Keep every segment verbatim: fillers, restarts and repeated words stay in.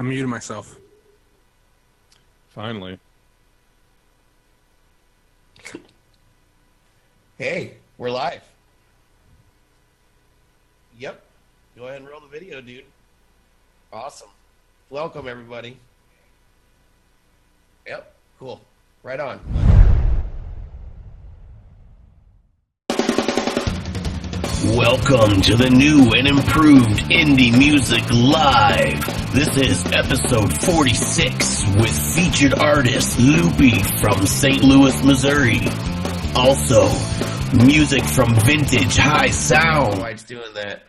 I muted myself. Finally. Hey, we're live. Yep. Go ahead and roll the video, dude. Awesome. Welcome, everybody. Yep. Cool. Right on. Welcome to the new and improved Indie Music Live. This is episode forty-six with featured artist Loopy from Saint Louis, Missouri. Also, music from Vintage High Sounds. Why it's doing that?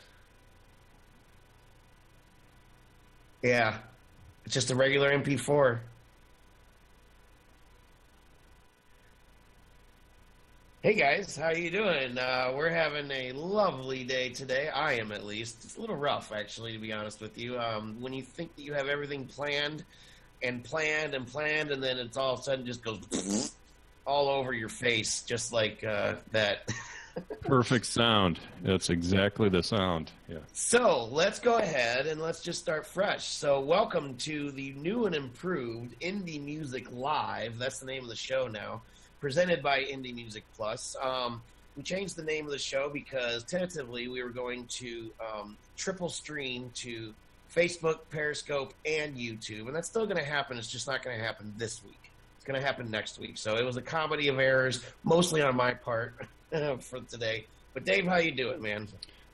Yeah, it's just a regular M P four. Hey guys, how you doing? Uh, we're having a lovely day today. I am, at least. It's a little rough, actually, to be honest with you. Um, when you think that you have everything planned and planned and planned, and then it's all of a sudden just goes all over your face, just like uh, that. Perfect sound. That's exactly the sound. Yeah. So let's go ahead and let's just start fresh. So welcome to the new and improved Indie Music Live. That's the name of the show now, presented by Indie Music Plus. Um, we changed the name of the show because tentatively we were going to um, triple stream to Facebook, Periscope, and YouTube. And that's still going to happen. It's just not going to happen this week. It's going to happen next week. So it was a comedy of errors, mostly on my part. For today. But Dave, how you doing, man?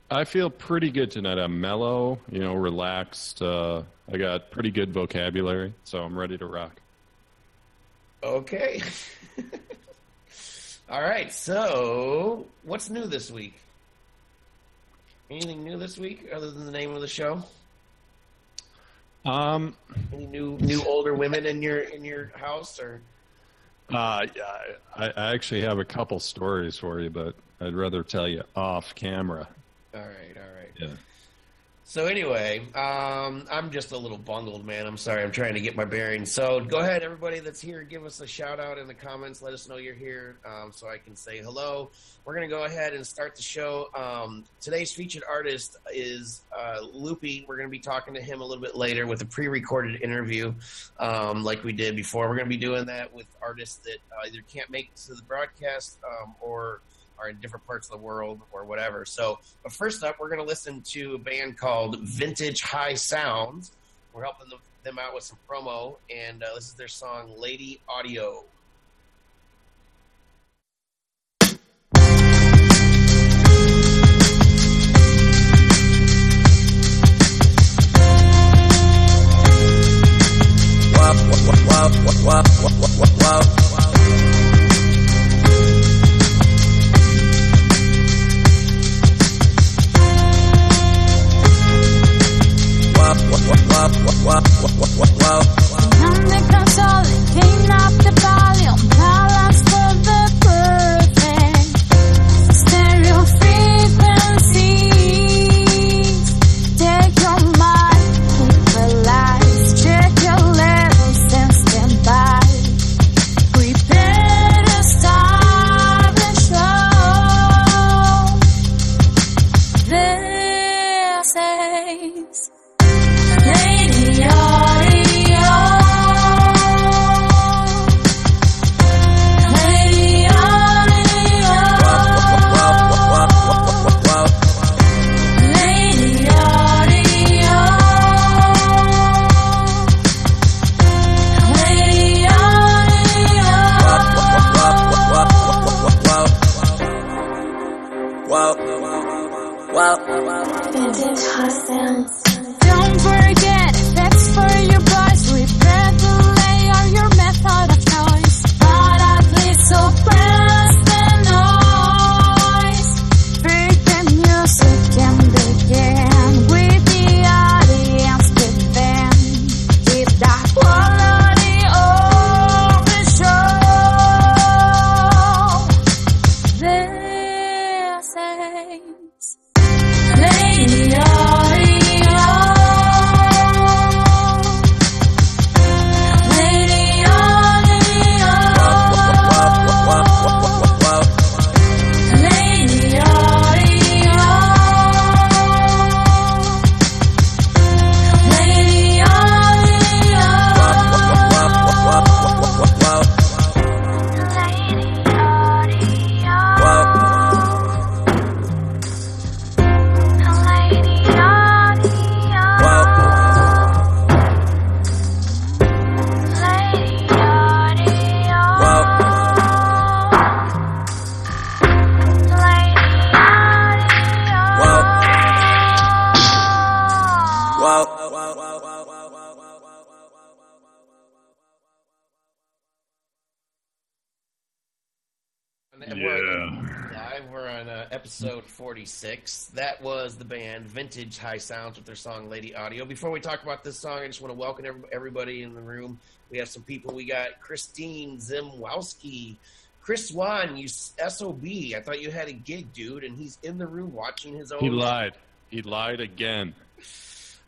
I feel pretty good tonight. I'm mellow, you know, relaxed. Uh, I got pretty good vocabulary, so I'm ready to rock. Okay. All right, so what's new this week? Anything new this week other than the name of the show? Um, Any new new older women in your in your house, or? Uh, I, I actually have a couple stories for you, but I'd rather tell you off camera. All right, all right. Yeah. So anyway, um, I'm just a little bungled, man. I'm sorry. I'm trying to get my bearings. So go ahead, everybody that's here, give us a shout out in the comments. Let us know you're here, um, so I can say hello. We're going to go ahead and start the show. Um, today's featured artist is uh, Loopy. We're going to be talking to him a little bit later with a pre-recorded interview, um, like we did before. We're going to be doing that with artists that uh, either can't make it to the broadcast um, or are in different parts of the world or whatever. So, but first up, we're going to listen to a band called Vintage High Sounds. We're helping them, them out with some promo, and uh, this is their song, Lady Audio. Wow, wow, wow, wow, wow, wow, wow. Wow, wow, wow, wow, wow, wow. I'm the console, clean up the volume, balance for the perfect stereo frequencies. Take your mind, keep the lights, check your levels and stand by. Prepare to start the show. This is Lady Audio, Lady Audio, Lady Audio, Lady Audio. Wow, wow, wow. Vintage High Sounds. Don't forget, that's for your voice. Repair the lay or your method of choice. But at least suppress the noise. Freak the music can begin with the audience within. Keep the quality of the show. This is Lady Audio. Oh, and yeah. we're on live. We're on uh, episode forty-six. That was the band Vintage High Sounds with their song Lady Audio. Before we talk about this song, I just want to welcome everybody in the room. We have some people. We got Christine Zimwowski, Chris Swan, you S O B. I thought you had a gig, dude, and he's in the room watching his own. He lied. He lied again.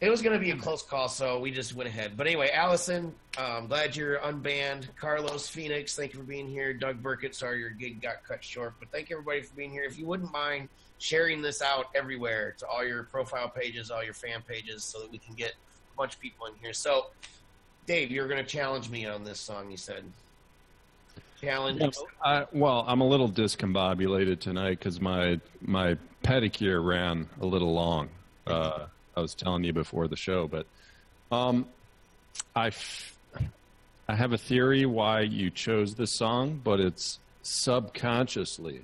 It was going to be a close call, so we just went ahead. But anyway, Allison, um, glad you're unbanned. Carlos Phoenix, thank you for being here. Doug Burkett, sorry your gig got cut short. But thank everybody for being here. If you wouldn't mind sharing this out everywhere to all your profile pages, all your fan pages, so that we can get a bunch of people in here. So, Dave, you're going to challenge me on this song, you said. Challenge. You know, I, well, I'm a little discombobulated tonight because my, my pedicure ran a little long. Uh I was telling you before the show, but um, I, f I have a theory why you chose this song, but it's subconsciously.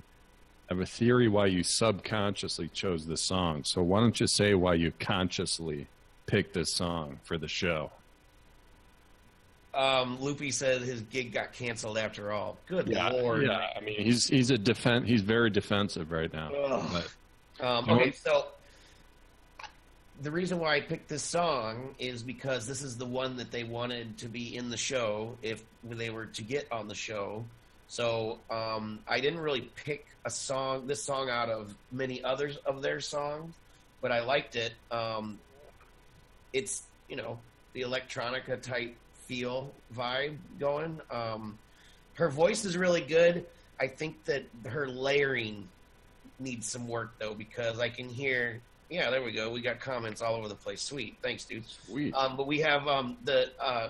I have a theory why you subconsciously chose this song. So why don't you say why you consciously picked this song for the show? Um, Loopy said his gig got canceled after all. Good yeah, Lord. Yeah, I mean, he's, he's, a defen he's very defensive right now. But, um, okay, so... The reason why I picked this song is because this is the one that they wanted to be in the show if they were to get on the show. So um, I didn't really pick a song, this song out of many others of their songs, but I liked it. Um, it's, you know, the electronica type feel vibe going. Um, her voice is really good. I think that her layering needs some work though, because I can hear... Yeah, there we go. We got comments all over the place. Sweet. Thanks, dude. Sweet. Um, but we have um, the, uh,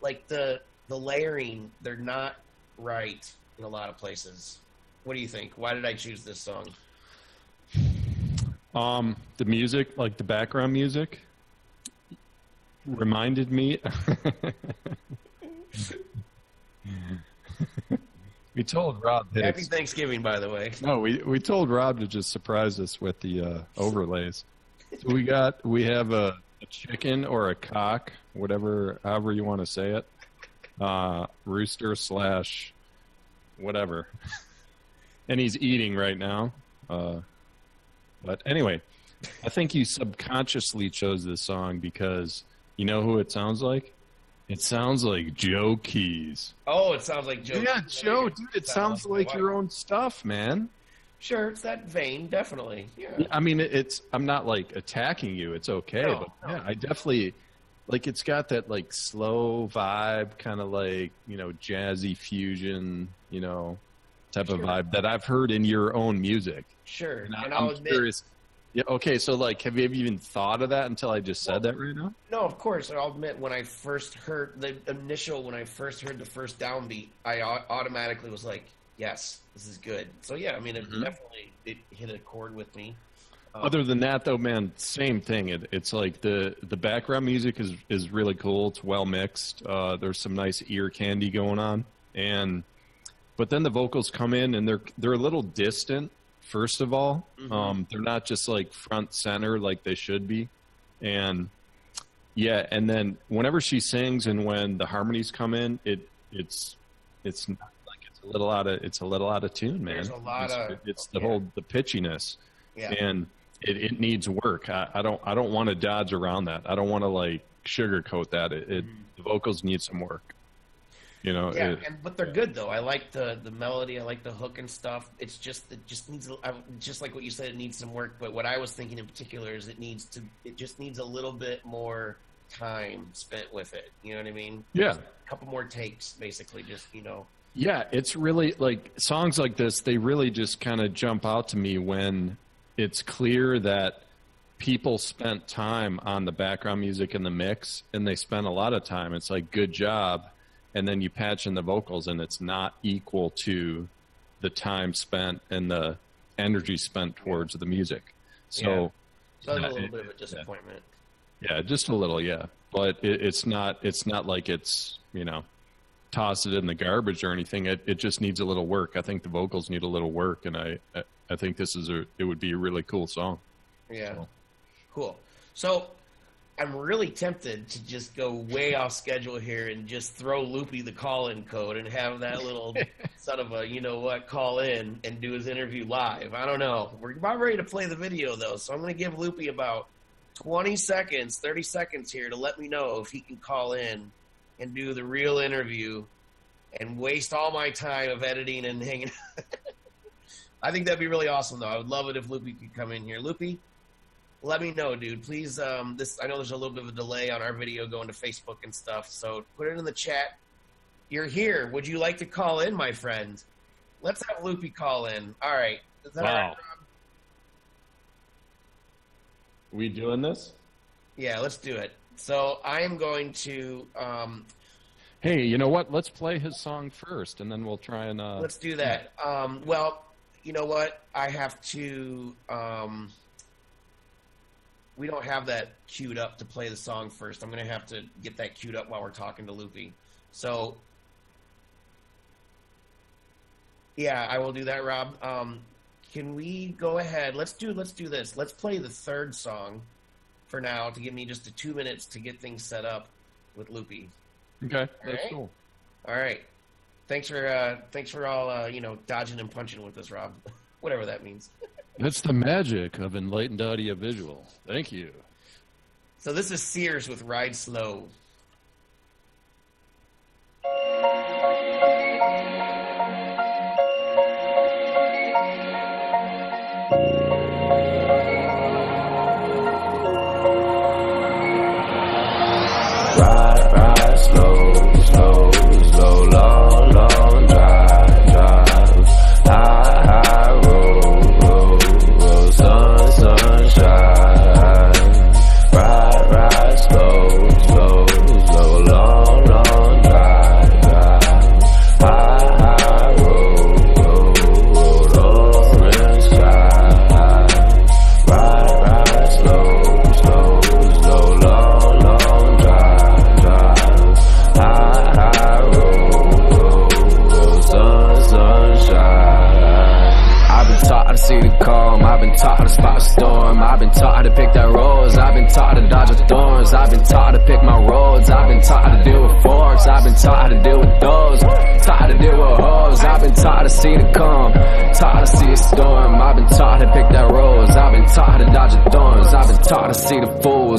like, the the layering, they're not right in a lot of places. What do you think? Why did I choose this song? Um, the music, like the background music, reminded me. We told Rob Hicks. Happy Thanksgiving, by the way. No, we we told Rob to just surprise us with the uh, overlays. So we got we have a, a chicken or a cock, whatever, however you want to say it, uh, rooster slash whatever, and he's eating right now. Uh, but anyway, I think you subconsciously chose this song because you know who it sounds like. It sounds like Joe Keys. Oh, it sounds like Joe Keys. Yeah, Joe, dude, it sounds like your own stuff, man. Sure, it's that vein, definitely. Yeah. I mean, it's, I'm not, like, attacking you. It's okay. No, but, no. yeah, I definitely, like, it's got that, like, slow vibe, kind of like, you know, jazzy fusion, you know, type sure. of vibe that I've heard in your own music. Sure. And, and I'm I'll admit curious. Yeah, okay, so, like, have you ever even thought of that until I just said well, that right now? No, of course. I'll admit, when I first heard the initial, when I first heard the first downbeat, I automatically was like, yes, this is good. So, yeah, I mean, it mm-hmm. definitely it hit a chord with me. Um, Other than that, though, man, same thing. It, it's like the, the background music is, is really cool. It's well mixed. Uh, there's some nice ear candy going on. and But then the vocals come in, and they're they're a little distant. First of all, mm-hmm. um, they're not just like front center like they should be. And yeah, and then whenever she sings and when the harmonies come in, it it's it's not like it's a little out of it's a little out of tune, man. There's a lot it's, of it's the yeah. whole the pitchiness. Yeah. And it, it needs work. I, I don't I don't want to dodge around that. I don't want to like sugarcoat that. It, it mm-hmm. the vocals need some work. You know, yeah, it, and, but they're good though. I like the the melody. I like the hook and stuff. It's just it just needs I, just like what you said. It needs some work. But what I was thinking in particular is it needs to. It just needs a little bit more time spent with it. You know what I mean? Yeah. Just a couple more takes, basically. Just you know. Yeah, it's really like songs like this. They really just kind of jump out to me when it's clear that people spent time on the background music and the mix, and they spent a lot of time. It's like good job. And then you patch in the vocals, and it's not equal to the time spent and the energy spent towards the music. So, yeah. so that's yeah, a little it, bit of a disappointment. Yeah, just a little, yeah. But it, it's not. It's not like it's you know, toss it in the garbage or anything. It it just needs a little work. I think the vocals need a little work, and I I, I think this is a. It would be a really cool song. Yeah. So. Cool. So. I'm really tempted to just go way off schedule here and just throw Loopy the call-in code and have that little son of a, you know what, call in and do his interview live. I don't know. We're about ready to play the video, though, so I'm going to give Loopy about twenty seconds, thirty seconds here to let me know if he can call in and do the real interview and waste all my time of editing and hanging out. I think that'd be really awesome, though. I would love it if Loopy could come in here. Loopy, let me know, dude. Please, um, this, I know there's a little bit of a delay on our video going to Facebook and stuff, so put it in the chat. You're here. Would you like to call in, my friend? Let's have Loopy call in. All right. Is that wow. all right, Rob? We doing this? Yeah, let's do it. So I am going to... Um, hey, you know what? Let's play his song first, and then we'll try and... Uh, let's do that. Um, well, you know what? I have to... Um, we don't have that queued up to play the song first. I'm going to have to get that queued up while we're talking to Loopy. So... yeah, I will do that, Rob. Um, can we go ahead? Let's do let's do this. Let's play the third song for now to give me just the two minutes to get things set up with Loopy. Okay, all that's right? cool. All right. Thanks for uh, thanks for all uh, you know, dodging and punching with us, Rob. Whatever that means. That's the magic of Enlightened Audiovisual. Thank you. So this is Sears with Ride Slow.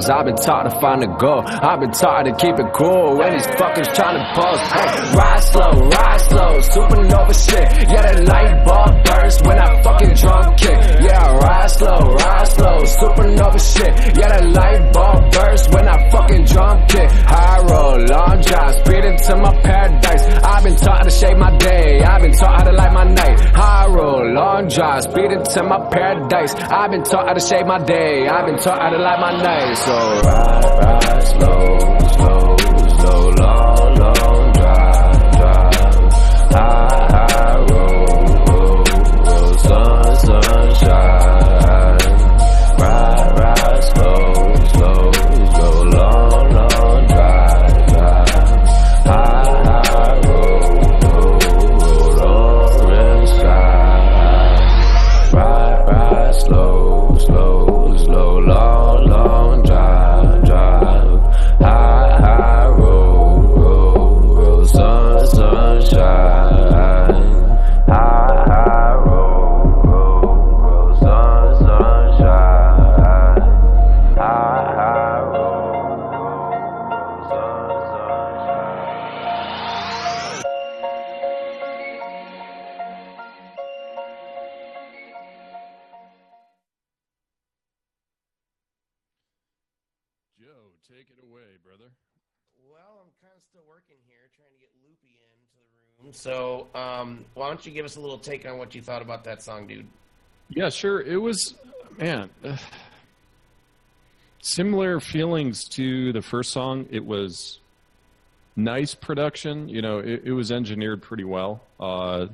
I've been taught to find a goal. I've been taught to keep it cool when these fuckers trying to bust. Hey, ride slow, ride slow, supernova shit. Yeah, that light bulb burst when I fucking drunk kick. Yeah, ride slow, ride slow, supernova shit. Yeah, that light bulb burst when I fucking drunk kick. High roll, long drive, speed into my paradise. I've been taught to shape my day. I've been taught to light my night. High roll, long drive, speed into my paradise. I've been taught to shape my day. I've been taught to light my night. So ride, ride, slow, slow, slow, long, long drive, drive, high, high, roll, roll, roll, sun, sunshine. Ride, ride, slow, slow, slow, long, long drive, drive, high, high, roll, roll, roll, orange sky. Ride, ride, slow, slow, slow, long, long drive. So um, why don't you give us a little take on what you thought about that song, dude? Yeah, sure. It was, man, uh, similar feelings to the first song. It was nice production. You know, it, it was engineered pretty well. Uh,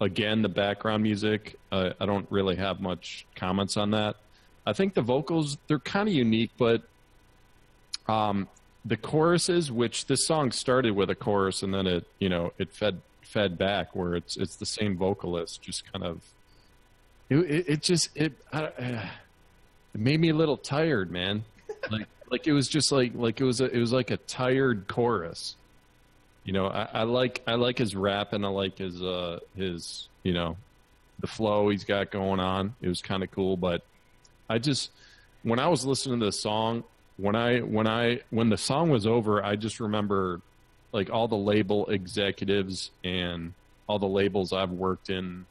again, the background music, uh, I don't really have much comments on that. I think the vocals, they're kind of unique, but um, the choruses, which this song started with a chorus and then it, you know, it fed fed back where it's it's the same vocalist, just kind of it, it, it just it, I, it made me a little tired, man. Like like it was just like like it was a, it was like a tired chorus. you know, I, I like I like his rap, and I like his uh his you know the flow he's got going on. It was kind of cool, but I just when I was listening to the song, when I when I when the song was over, I just remember like all the label executives and all the labels I've worked in,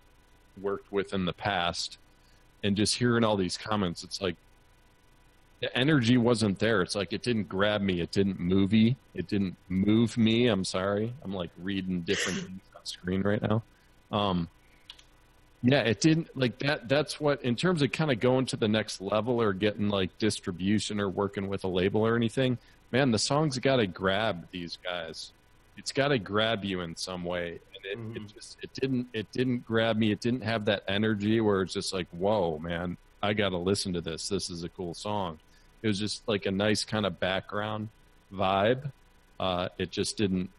worked with in the past, and just hearing all these comments. It's like the energy wasn't there. It's like it didn't grab me. It didn't movie. It didn't move me. I'm sorry. I'm like reading different things on screen right now. Um, yeah, it didn't like that. That's what, in terms of kind of going to the next level or getting like distribution or working with a label or anything, man, the song's got to grab these guys. It's got to grab you in some way. And it, mm-hmm. it just, it didn't, it didn't grab me. It didn't have that energy where it's just like, whoa, man, I got to listen to this. This is a cool song. It was just like a nice kind of background vibe. Uh, it just didn't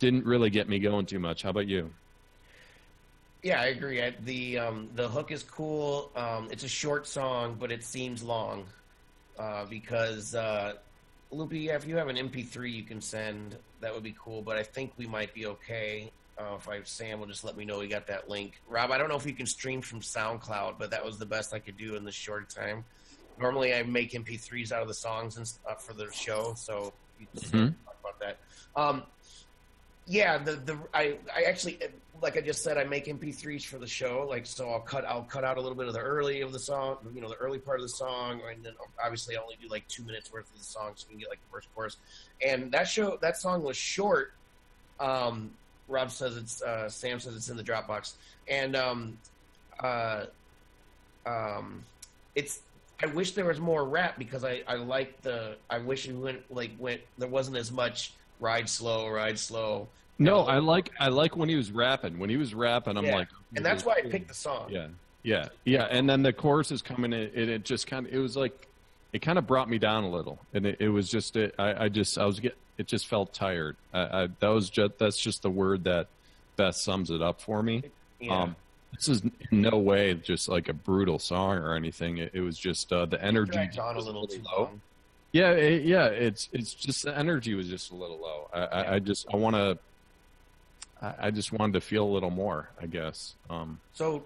didn't really get me going too much. How about you? Yeah, I agree. I, the um, the hook is cool. Um, it's a short song, but it seems long uh, because uh, Loopy, if you have an M P three you can send, that would be cool. But I think we might be okay. Uh, if I Sam will just let me know we got that link. Rob, I don't know if you can stream from SoundCloud, but that was the best I could do in this short time. Normally, I make M P threes out of the songs and stuff for the show, so you just mm-hmm. talk about that. Um, yeah, the the I, I actually, like I just said, I make M P threes for the show. Like, so I'll cut I'll cut out a little bit of the early of the song, you know, the early part of the song, and then obviously I only do like two minutes worth of the song, so we can get like the first chorus. And that show that song was short. Um, Rob says it's uh, Sam says it's in the Dropbox, and um, uh, um, it's. I wish there was more rap because I, I like the, I wish it went like went, there wasn't as much ride slow, ride slow. No, I like, I like when he was rapping, when he was rapping, I'm yeah. like, oh, and that's why I picked the song. Yeah. Yeah. Yeah. And then the chorus is coming in and it just kind of, it was like, it kind of brought me down a little and it, it was just, it, I, I just, I was get, it just felt tired. I, I, that was just, that's just the word that best sums it up for me. Yeah. Um, This is in no way just like a brutal song or anything. It, it was just uh, the energy was a little too low. Yeah, it, yeah. It's it's just the energy was just a little low. I, I, I just I want to. I, I just wanted to feel a little more, I guess. Um, so,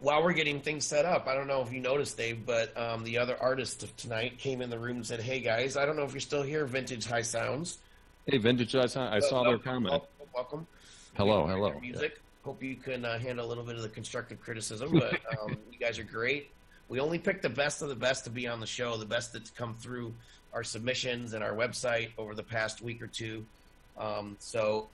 while we're getting things set up, I don't know if you noticed, Dave, but um, the other artist of tonight came in the room and said, "Hey guys, I don't know if you're still here, Vintage High Sounds." Hey, Vintage High Sounds. I saw their comment. Welcome. Hello, hello. Music. Hope you can uh, handle a little bit of the constructive criticism, but um, you guys are great. We only picked the best of the best to be on the show, the best that's come through our submissions and our website over the past week or two. Um, so,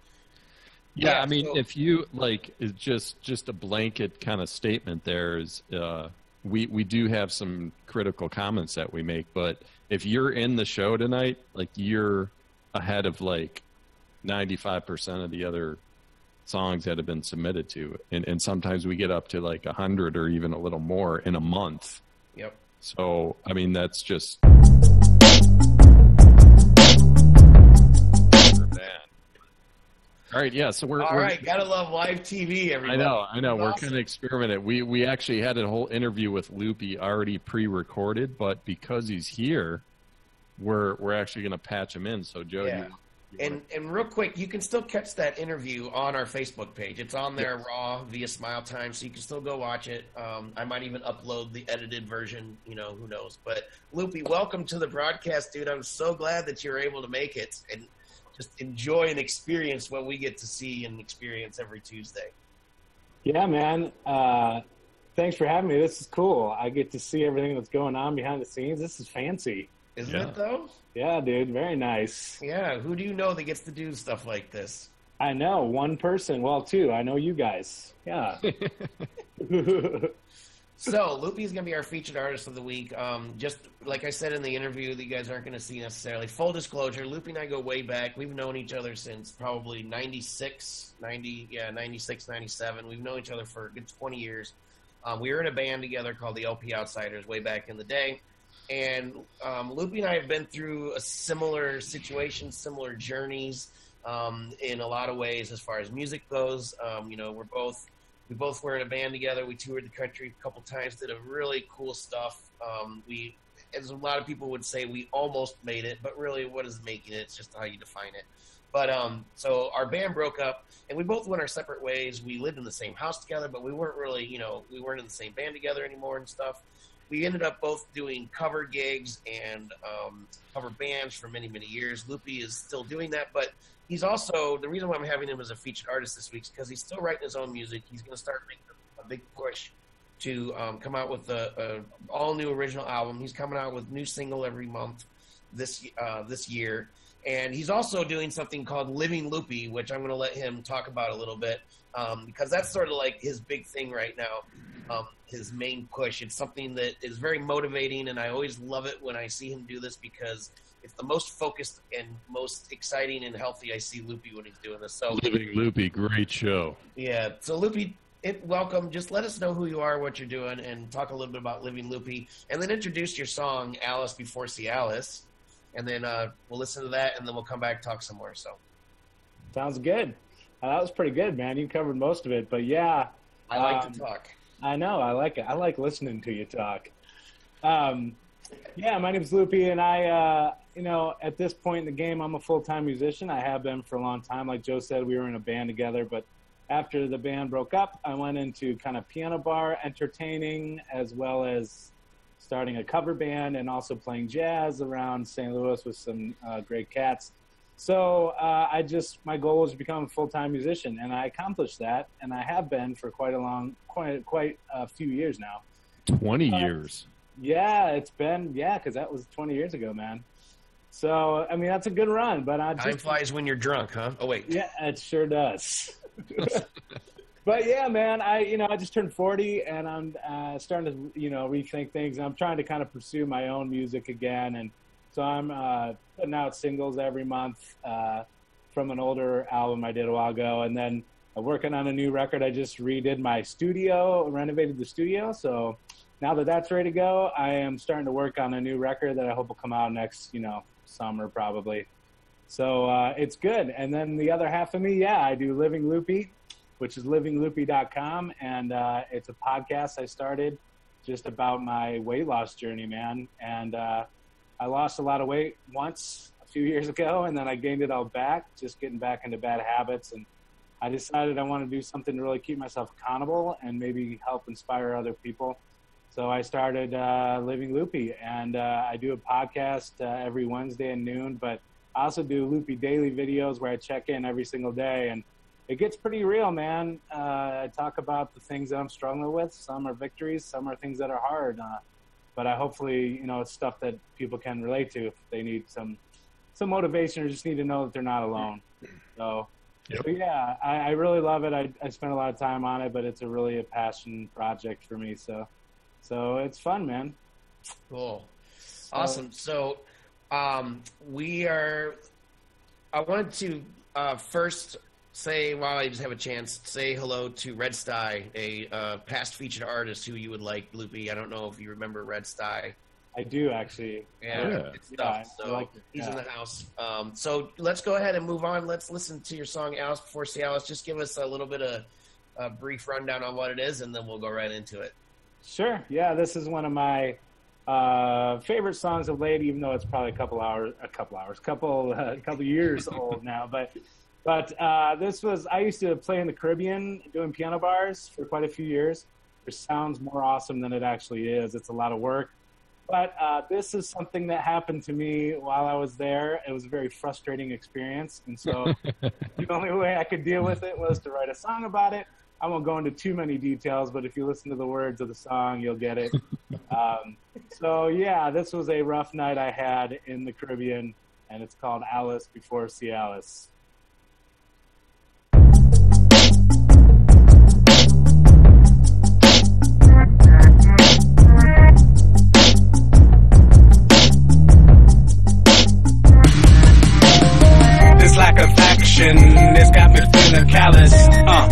yeah, yeah I mean, so if you like, it's just just a blanket kind of statement. There is, uh, we we do have some critical comments that we make, but if you're in the show tonight, like you're ahead of like ninety-five percent of the other songs that have been submitted to, and, and sometimes we get up to like a hundred or even a little more in a month. Yep. So I mean that's just all right. Yeah. So we're all we're, right. Gotta love live T V. Everybody. I know. I know. That's we're awesome. Kind of experimenting. We we actually had a whole interview with Loopy already pre-recorded, but because he's here, we're we're actually going to patch him in. So Joe. Yeah. You, And and real quick, you can still catch that interview on our Facebook page. It's on there yes. raw via Smile Time, so you can still go watch it. Um, I might even upload the edited version. You know, who knows? But Loopy, welcome to the broadcast, dude. I'm so glad that you're able to make it and just enjoy and experience what we get to see and experience every Tuesday. Yeah, man. Uh, thanks for having me. This is cool. I get to see everything that's going on behind the scenes. This is fancy. Isn't yeah. it though? Yeah, dude, very nice. Yeah, who do you know that gets to do stuff like this? I know one person. Well, two. I know you guys. Yeah. So Loopy is going to be our featured artist of the week. Um, just like I said in the interview, that you guys aren't going to see necessarily. Full disclosure: Loopy and I go way back. We've known each other since probably ninety-six, ninety, yeah, ninety-six, ninety-seven. We've known each other for a good twenty years. Um, we were in a band together called the L P Outsiders way back in the day. And um, Loopy and I have been through a similar situation, similar journeys um, in a lot of ways as far as music goes. Um, you know, we're both we both were in a band together. We toured the country a couple times, did a really cool stuff. Um, we as a lot of people would say, we almost made it, but really what is making it? It's just how you define it. But um, so our band broke up and we both went our separate ways. We lived in the same house together, but we weren't really, you know, we weren't in the same band together anymore and stuff. We ended up both doing cover gigs and um, cover bands for many, many years. Loopy is still doing that, but he's also, the reason why I'm having him as a featured artist this week is because he's still writing his own music. He's going to start making a big push to um, come out with a, a all new original album. He's coming out with new single every month this uh, this year. And he's also doing something called Living Loopy, which I'm going to let him talk about a little bit, um, because that's sort of like his big thing right now, um, his main push. It's something that is very motivating, and I always love it when I see him do this because it's the most focused and most exciting and healthy I see Loopy when he's doing this. So Living Loopy, great show. Yeah, so Loopy, it, welcome. Just let us know who you are, what you're doing, and talk a little bit about Living Loopy, and then introduce your song, Alice Before Cialis. And then uh, we'll listen to that, and then we'll come back, talk some more. So, sounds good. Uh, that was pretty good, man. You covered most of it, but yeah, I like um, to talk. I know, I like it. I like listening to you talk. Um, yeah, my name's Loopy, and I, uh, you know, at this point in the game, I'm a full-time musician. I have been for a long time. Like Joe said, we were in a band together, but after the band broke up, I went into kind of piano bar entertaining, as well as starting a cover band and also playing jazz around Saint Louis with some uh, great cats. So uh, I just, my goal was to become a full-time musician, and I accomplished that, and I have been for quite a long, quite, quite a few years now. twenty uh, years. Yeah, it's been, yeah, because that was twenty years ago, man. So, I mean, that's a good run, but I just... Time flies when you're drunk, huh? Oh, wait. Yeah, it sure does. But yeah, man, I, you know, I just turned forty and I'm uh, starting to, you know, rethink things. And I'm trying to kind of pursue my own music again. And so I'm uh, putting out singles every month uh, from an older album I did a while ago. And then I'm working on a new record. I just redid my studio, renovated the studio. So now that that's ready to go, I am starting to work on a new record that I hope will come out next, you know, summer probably. So uh, it's good. And then the other half of me, yeah, I do Living Loopy, which is living loopy dot com, and uh, it's a podcast I started just about my weight loss journey, man. And uh, I lost a lot of weight once a few years ago, and then I gained it all back, just getting back into bad habits. And I decided I want to do something to really keep myself accountable and maybe help inspire other people. So I started uh, Living Loopy, and uh, I do a podcast uh, every Wednesday at noon, but I also do Loopy Daily videos where I check in every single day, and it gets pretty real, man. Uh, I talk about the things that I'm struggling with. Some are victories, some are things that are hard. Uh, but I hopefully, you know, it's stuff that people can relate to if they need some some motivation or just need to know that they're not alone. So, yep. So yeah, I, I really love it. I, I spent a lot of time on it, but it's a really a passion project for me. So, so it's fun, man. Cool. So, awesome. So um, we are – I wanted to uh, first – Say, while I just have a chance, say hello to Red Sty, a uh, past featured artist who you would like, Loopy. I don't know if you remember Red Sty. I do, actually. Yeah, yeah. Good stuff. Yeah, so like he's yeah. in the house. Um, so let's go ahead and move on. Let's listen to your song, Alice Before Cialis. Just give us a little bit of a brief rundown on what it is, and then we'll go right into it. Sure. Yeah, this is one of my uh, favorite songs of late, even though it's probably a couple hours, a couple hours, couple, uh, couple years old now, but... But uh, this was, I used to play in the Caribbean doing piano bars for quite a few years, which sounds more awesome than it actually is. It's a lot of work. But uh, this is something that happened to me while I was there. It was a very frustrating experience. And so the only way I could deal with it was to write a song about it. I won't go into too many details, but if you listen to the words of the song, you'll get it. Um, so yeah, this was a rough night I had in the Caribbean, and it's called Alice Before Cialis. It's got me feeling callous. Uh,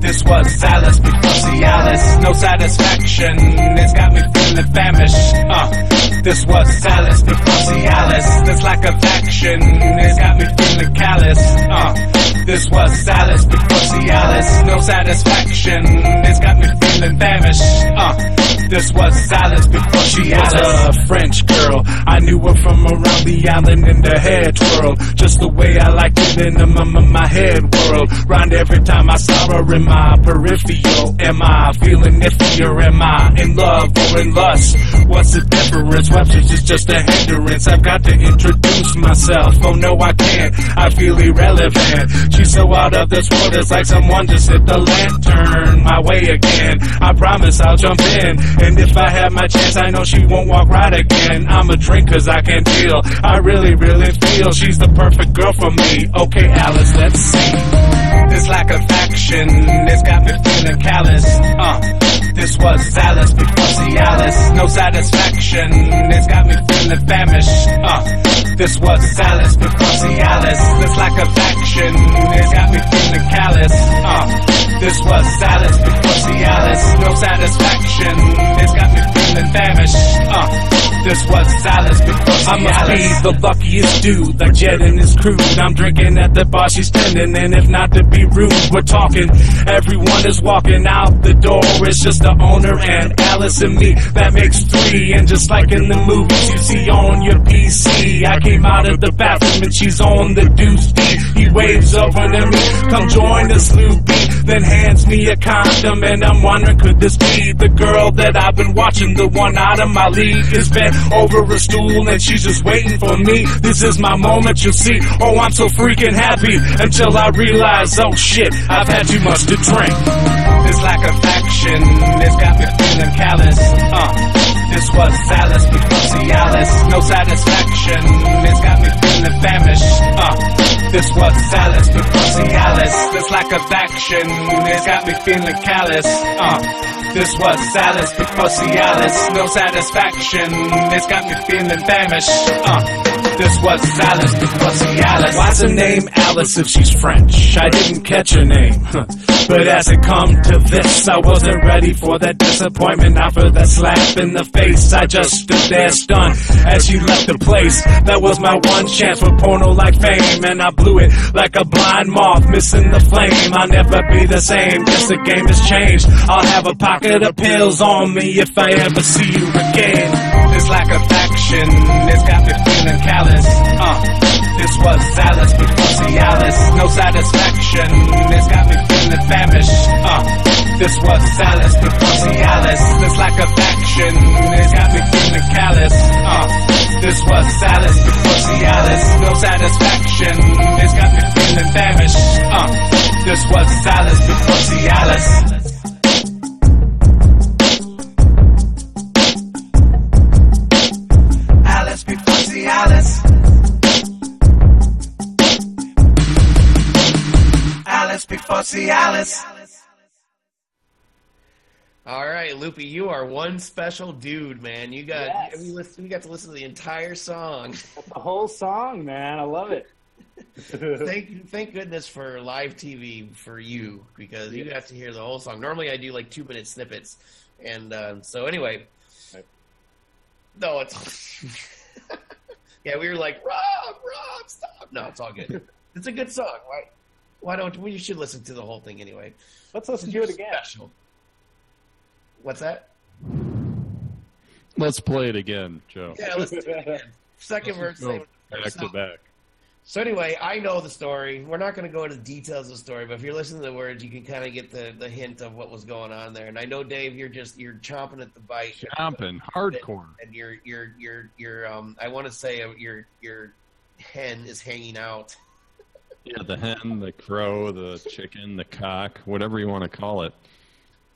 this was Alice before Cialis. No satisfaction. It's got me feeling famished. Uh, this was Alice before Cialis. This lack of action. It's got me feeling callous. Uh, this was Alice before Cialis. No satisfaction. It's got me feeling famished. Uh. This was Alice Before Cialis, a French girl. I knew her from around the island in the head twirl. Just the way I liked it in the my, my, my head world. Round every time I saw her in my peripheral. Am I feeling iffy or am I in love or in lust? What's the difference? What's it's just a hindrance? I've got to introduce myself. Oh no, I can't. I feel irrelevant. She's so out of this world. It's like someone just hit the lantern my way again. I promise I'll jump in. And if I have my chance, I know she won't walk right again. I'm a drink cause I can't deal. I really, really feel she's the perfect girl for me. Okay, Alice, let's see. This lack of action, it's got me feeling callous. Uh, this was Alice Before Cialis. No satisfaction, it's got me feeling famished. Uh, this was Alice Before Cialis. This lack of action, it's got me feeling callous. Uh, this was Alice Before Cialis. No satisfaction, it's got me feeling famished. Uh, This was Alice Before Cialis. I must be the luckiest dude, like Jed and his crew. I'm drinking at the bar she's tending, and if not to be rude, we're talking. Everyone is walking out the door. It's just the owner and Alice and me. That makes three. And just like in the movies you see on your P C, I came out of the bathroom and she's on the deuce D. He waves over to me, come join us, Loopy. Then hands me a condom, and I'm wondering, could this be the girl that I've been watching? The one out of my league is bad. Over a stool and she's just waiting for me. This is my moment, you see. Oh, I'm so freaking happy until I realize, oh shit, I've had too much to drink. This lack of action, it's got me feeling callous. Uh, this was Alice Before Cialis. No satisfaction, it's got me feeling famished. Uh, this was Alice Before Cialis. This lack of action, it's got me feeling callous. Uh. This was Alice Before Cialis. No satisfaction, it's got me feeling famished. Uh, this was Alice Before Cialis. Why's her name Alice if she's French? I didn't catch her name. But as it come to this, I wasn't ready for that disappointment, not for that slap in the face. I just stood there stunned as she left the place. That was my one chance for porno-like fame, and I blew it like a blind moth missing the flame. I'll never be the same, guess the game has changed. I'll have a pocket of pills on me if I ever see you again. This lack of action, it's got me feeling callous. Uh. This was Alice Before Cialis. No satisfaction, it's got me feeling famished. Uh, this was Alice Before Cialis. This lack of action, it's got me feeling callous. Uh, this was Alice Before Cialis. No satisfaction, it's got me feeling famished. Uh, this was Alice Before Cialis. Alice. All right, Loopy, you are one special dude, man. You got yes. we, we got to listen to the entire song. The whole song, man. I love it. thank thank goodness for live T V for you, because you got to hear the whole song. Normally I do like two minute snippets, and uh, so anyway. Right. No, it's yeah. We were like, Rob, Rob, stop. No, it's all good. It's a good song, right? Why don't we? You should listen to the whole thing anyway. Let's listen to it again. Special. What's that? Let's play it again, Joe. Yeah, listen to it again. Second verse, same back to back. So anyway, I know the story. We're not going to go into the details of the story, but if you're listening to the words, you can kind of get the, the hint of what was going on there. And I know, Dave, you're just you're chomping at the bite. Chomping, hardcore. And you're you're you're you're um. I want to say your your hen is hanging out. Yeah, the hen, the crow, the chicken, the cock, whatever you want to call it.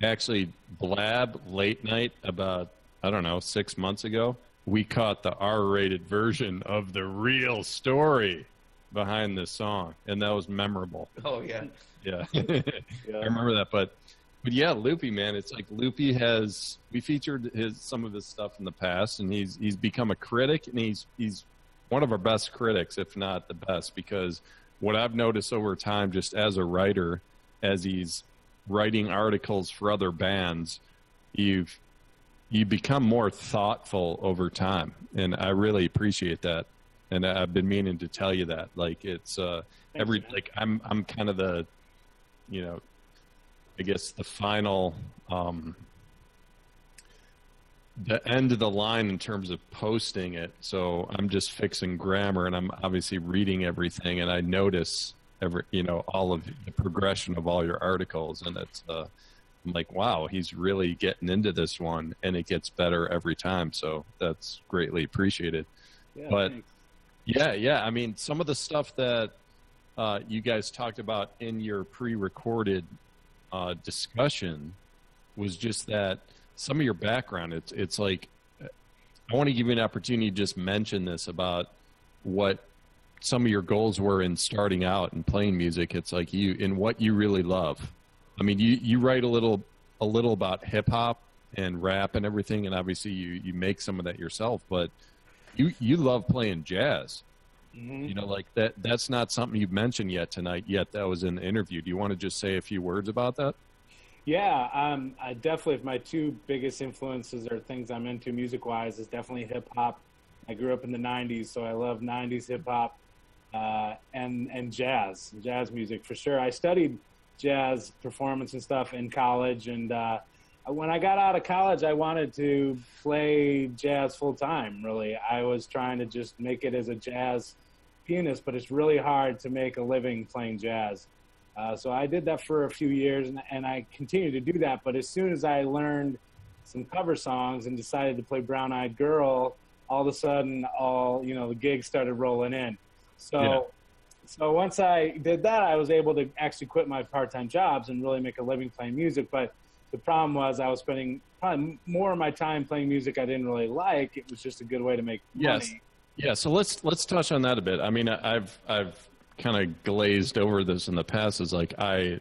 Actually, Blab Late Night about, I don't know, six months ago, we caught the R rated version of the real story behind this song, and that was memorable. Oh, yeah. Yeah. yeah. I remember that. But, but yeah, Loopy, man, it's like Loopy has, we featured his some of his stuff in the past, and he's he's become a critic, and he's he's one of our best critics, if not the best, because what I've noticed over time, just as a writer, as he's writing articles for other bands, you've you become more thoughtful over time, and I really appreciate that. And I've been meaning to tell you that, like it's uh, every Thanks, like I'm I'm kind of the, you know, I guess the final um, the end of the line in terms of posting it. So I'm just fixing grammar, and I'm obviously reading everything, and I notice every, you know, all of the progression of all your articles, and it's, uh, I'm like, wow, he's really getting into this one, and it gets better every time. So that's greatly appreciated. Yeah, but thanks. yeah, yeah. I mean, some of the stuff that uh, you guys talked about in your pre-recorded uh, discussion was just that some of your background, it's, it's like, I want to give you an opportunity to just mention this about what some of your goals were in starting out and playing music. It's like you, in what you really love. I mean, you, you write a little a little about hip hop and rap and everything, and obviously you, you make some of that yourself, but you, you love playing jazz. Mm-hmm. You know, like that that's not something you've mentioned yet tonight, yet that was in the interview. Do you want to just say a few words about that? Yeah, um, I definitely, my two biggest influences or things I'm into music-wise is definitely hip hop. I grew up in the nineties, so I love nineties hip hop uh, and, and jazz, jazz music for sure. I studied jazz performance and stuff in college, and uh when I got out of college, I wanted to play jazz full time. Really, I was trying to just make it as a jazz pianist, but it's really hard to make a living playing jazz, uh, so I did that for a few years, and, and I continued to do that. But as soon as I learned some cover songs and decided to play Brown Eyed Girl, all of a sudden all you know the gigs started rolling in. So yeah. So once I did that, I was able to actually quit my part-time jobs and really make a living playing music. But the problem was I was spending probably more of my time playing music I didn't really like. It was just a good way to make yes. money. Yeah. So let's let's touch on that a bit. I mean, I've I've kind of glazed over this in the past. Is like I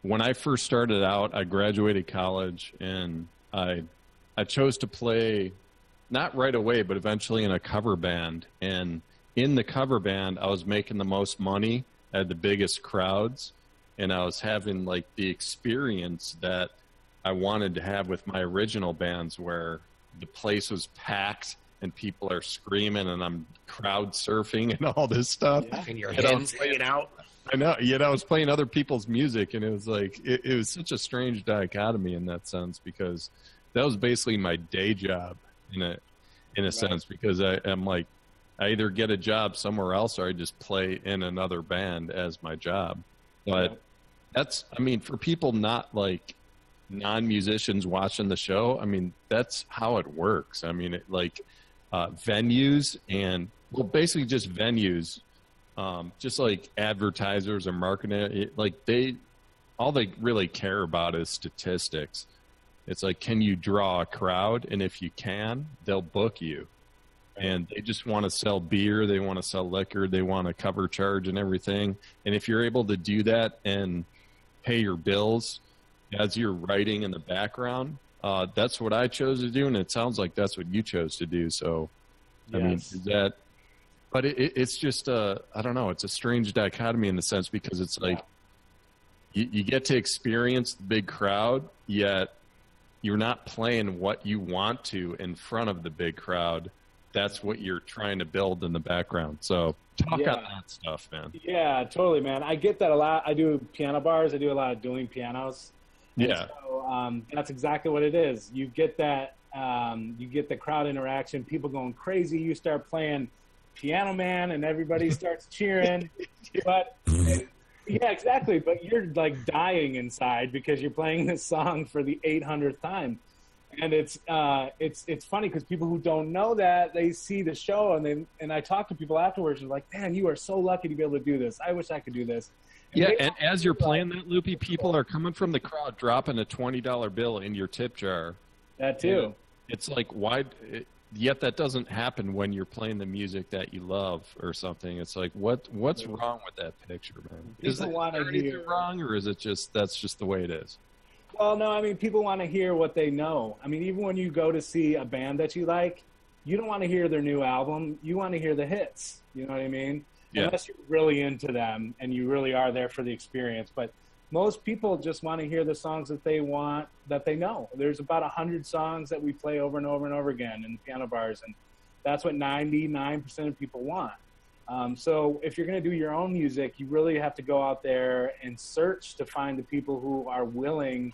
when I first started out, I graduated college, and I I chose to play not right away, but eventually in a cover band. And in the cover band, I was making the most money, I had the biggest crowds, and I was having like the experience that I wanted to have with my original bands, where the place was packed and people are screaming and I'm crowd surfing and all this stuff. Yeah. And your and hands playing, hanging out. I know, yet I was playing other people's music, and it was like, it, it was such a strange dichotomy in that sense, because that was basically my day job in a, in a right. sense, because I, I'm like, I either get a job somewhere else, or I just play in another band as my job. But yeah. that's, I mean, for people not like non-musicians watching the show, I mean, that's how it works. I mean, it, like uh, venues and, well, basically just venues, um, just like advertisers or marketing, it, like they, all they really care about is statistics. It's like, can you draw a crowd? And if you can, they'll book you. And they just want to sell beer, they want to sell liquor, they want to cover charge and everything. And if you're able to do that and pay your bills as you're writing in the background, uh, that's what I chose to do, and it sounds like that's what you chose to do. So, yes. I mean, is that, but it, it, it's just, a, I don't know, it's a strange dichotomy in the sense, because it's like, yeah. you, you get to experience the big crowd, yet you're not playing what you want to in front of the big crowd. That's what you're trying to build in the background. So talk yeah. on that stuff, man. Yeah, totally, man. I get that a lot. I do piano bars. I do a lot of dueling pianos. Yeah. And so, um, that's exactly what it is. You get that, um, you get the crowd interaction, people going crazy. You start playing Piano Man and everybody starts cheering. But yeah, exactly. But you're like dying inside because you're playing this song for the eight hundredth time. And it's uh, it's it's funny because people who don't know that, they see the show, and they and I talk to people afterwards and like, man, you are so lucky to be able to do this. I wish I could do this. And yeah, and as you're playing that, Loopy, people are coming from the crowd, dropping a twenty dollar bill in your tip jar. That too. And it's like, why? It, yet that doesn't happen when you're playing the music that you love or something. It's like, what what's wrong with that picture, man? Is it anything wrong, or is it just that's just the way it is? Well, no, I mean, people want to hear what they know. I mean, even when you go to see a band that you like, you don't want to hear their new album. You want to hear the hits. You know what I mean? Yeah. Unless you're really into them and you really are there for the experience. But most people just want to hear the songs that they want, that they know. There's about one hundred songs that we play over and over and over again in the piano bars, and that's what ninety-nine percent of people want. Um, so if you're going to do your own music, you really have to go out there and search to find the people who are willing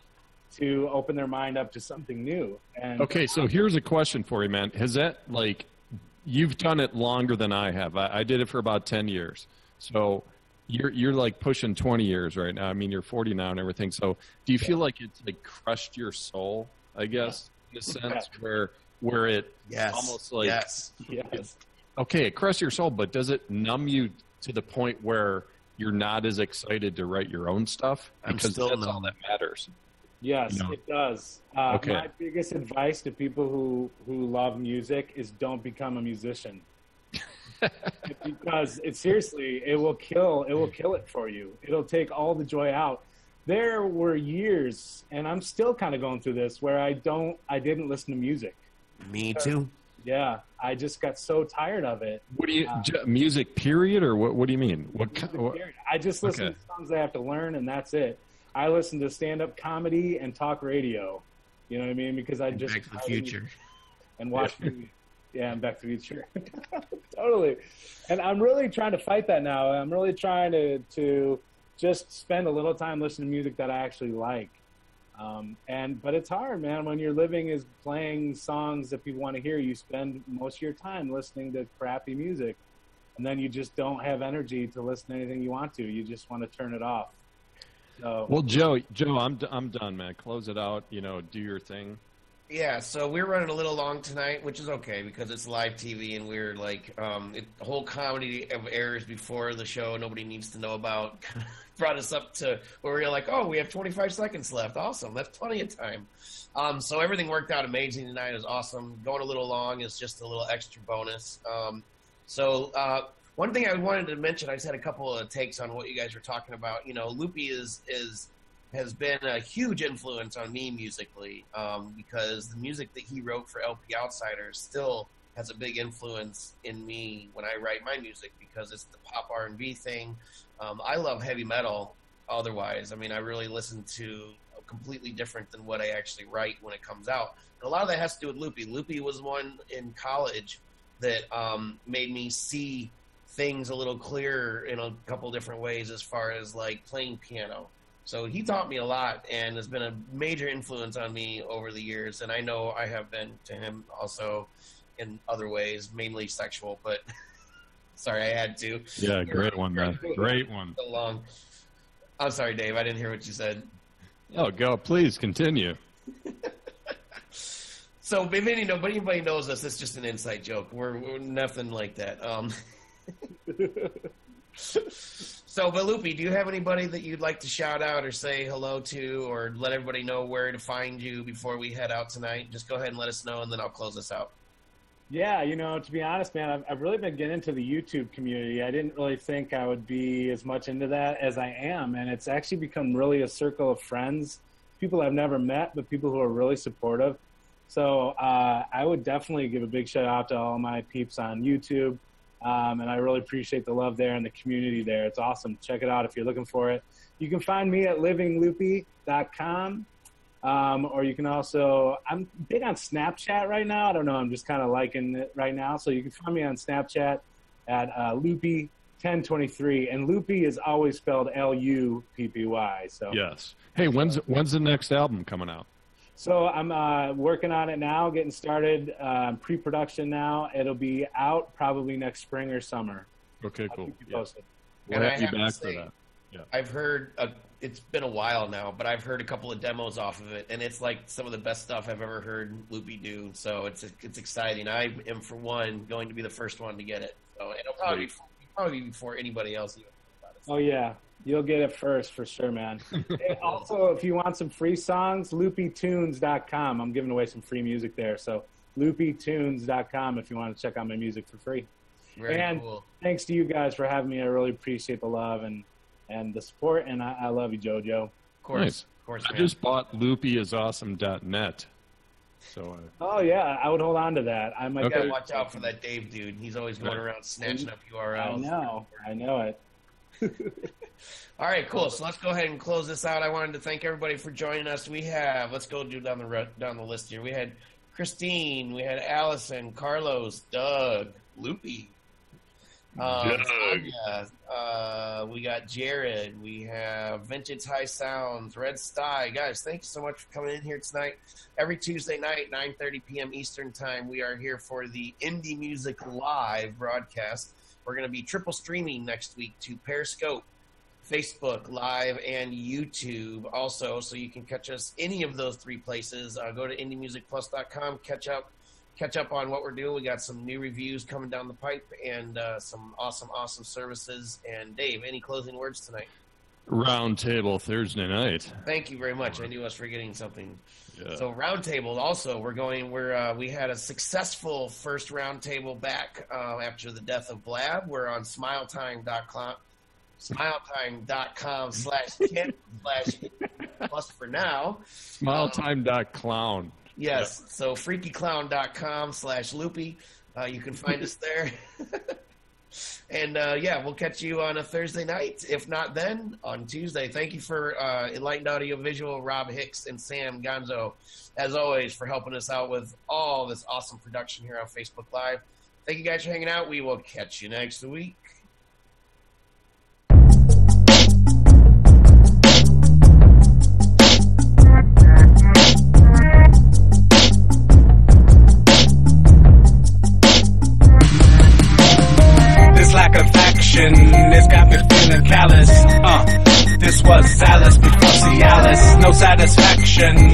to open their mind up to something new. And okay, so here's a question for you, man. Has that, like, you've done it longer than I have. I, I did it for about ten years. So you're, you're like pushing twenty years right now. I mean, you're forty now and everything. So do you feel like it's like crushed your soul, I guess, in a sense where, where it yes. almost like, yes. Yes. okay, it crushed your soul, but does it numb you to the point where you're not as excited to write your own stuff? I'm because still that's numb. All that matters. Yes, you know? It does. Uh, okay. My biggest advice to people who, who love music is don't become a musician. Because it seriously, it will kill, it will kill it for you. It'll take all the joy out. There were years, and I'm still kind of going through this, where I don't, I didn't listen to music. Me so, too. Yeah, I just got so tired of it. What do you, uh, music period, or what, what do you mean? What kind? I just listen okay. to songs I have to learn, and that's it. I listen to stand-up comedy and talk radio. You know what I mean? Because I and just Back to the Future and watch movies. Yeah, and Back to the Future. Totally. And I'm really trying to fight that now. I'm really trying to to just spend a little time listening to music that I actually like. Um, and but it's hard, man. When your living is playing songs that people want to hear, you spend most of your time listening to crappy music, and then you just don't have energy to listen to anything you want to. You just want to turn it off. So. Well, Joe, Joe, I'm I'm done, man. Close it out. You know, do your thing. Yeah, so we're running a little long tonight, which is okay because it's live T V and we're like um, it, the whole comedy of errors before the show nobody needs to know about brought us up to where we were like, oh, we have twenty-five seconds left. Awesome, that's plenty of time. Um, so everything worked out amazing tonight. It was awesome. Going a little long is just a little extra bonus. Um, so uh, one thing I wanted to mention, I just had a couple of takes on what you guys were talking about. You know, Loopy is is. has been a huge influence on me musically um, because the music that he wrote for L P Outsiders still has a big influence in me when I write my music because it's the pop R and B thing. Um, I love heavy metal otherwise. I mean, I really listen to completely different than what I actually write when it comes out. And a lot of that has to do with Loopy. Loopy was one in college that um, made me see things a little clearer in a couple different ways as far as like playing piano. So he taught me a lot and has been a major influence on me over the years. And I know I have been to him also in other ways, mainly sexual, but sorry, I had to. Yeah, great one, man. Great one. So long. I'm sorry, Dave. I didn't hear what you said. Oh, go. Please continue. So if any, nobody, anybody knows us, it's just an inside joke. We're, we're nothing like that. Um, So, but Loopy, do you have anybody that you'd like to shout out or say hello to or let everybody know where to find you before we head out tonight? Just go ahead and let us know, and then I'll close this out. Yeah, you know, to be honest, man, I've, I've really been getting into the YouTube community. I didn't really think I would be as much into that as I am, and it's actually become really a circle of friends, people I've never met, but people who are really supportive. So uh, I would definitely give a big shout out to all my peeps on YouTube. Um, and I really appreciate the love there and the community there. It's awesome. Check it out if you're looking for it. You can find me at living loopy dot com. Um, or you can also, I'm big on Snapchat right now. I don't know. I'm just kind of liking it right now. So you can find me on Snapchat at uh, loopy ten twenty-three. And Loopy is always spelled L U P P Y. So. Yes. Hey, when's, when's the next album coming out? So I'm uh, working on it now, getting started, uh, pre-production now. It'll be out probably next spring or summer. Okay, I'll cool. Keep you posted. Yeah. We'll and have I you back say, for that. Yeah. I've heard, a, it's been a while now, but I've heard a couple of demos off of it, and it's like some of the best stuff I've ever heard Loopy do. So it's it's exciting. I am, for one, going to be the first one to get it. So it'll probably, it'll probably be before anybody else even about it. So. Oh, yeah. You'll get it first for sure, man. Also, if you want some free songs, loopy tunes dot com. I'm giving away some free music there. So loopy tunes dot com if you want to check out my music for free. Very and cool. Thanks to you guys for having me. I really appreciate the love and, and the support. And I, I love you, JoJo. Of course. Nice. Of course, man. I just bought loopy is awesome dot net. So, uh, oh, yeah, I would hold on to that. I might okay. watch out for that Dave dude. He's always going around snatching up U R Ls. I know. I know it. All right, cool. So let's go ahead and close this out. I wanted to thank everybody for joining us. We have, let's go do down the down the list here. We had Christine, we had Allison, Carlos, Doug, Loopy, Uh, Doug. Uh, we got Jared. We have Vintage High Sounds, Red Sty. Guys, thank you so much for coming in here tonight. Every Tuesday night, nine thirty p m Eastern Time, we are here for the Indie Music Live broadcast. We're going to be triple streaming next week to Periscope, Facebook Live, and YouTube also, so you can catch us any of those three places. Uh, go to indie music plus dot com, catch up. Catch up on what we're doing. We got some new reviews coming down the pipe and uh, some awesome, awesome services. And Dave, any closing words tonight? Roundtable Thursday night. Thank you very much. I knew I was forgetting something. Yeah. So roundtable also, we're going. We're uh, we had a successful first roundtable back uh, after the death of Blab. We're on smiletime dot com, smiletime dot com slash kit slash plus for now. Smiletime dot clown. Um, Yes, yep. So freaky clown dot com slash loopy. Uh, you can find us there. And, uh, yeah, we'll catch you on a Thursday night, if not then, on Tuesday. Thank you for uh, Enlightened Audiovisual, Rob Hicks, and Sam Gonzo, as always, for helping us out with all this awesome production here on Facebook Live. Thank you guys for hanging out. We will catch you next week. It's got me feeling callous. Uh, this was Alice Before Cialis. No satisfaction.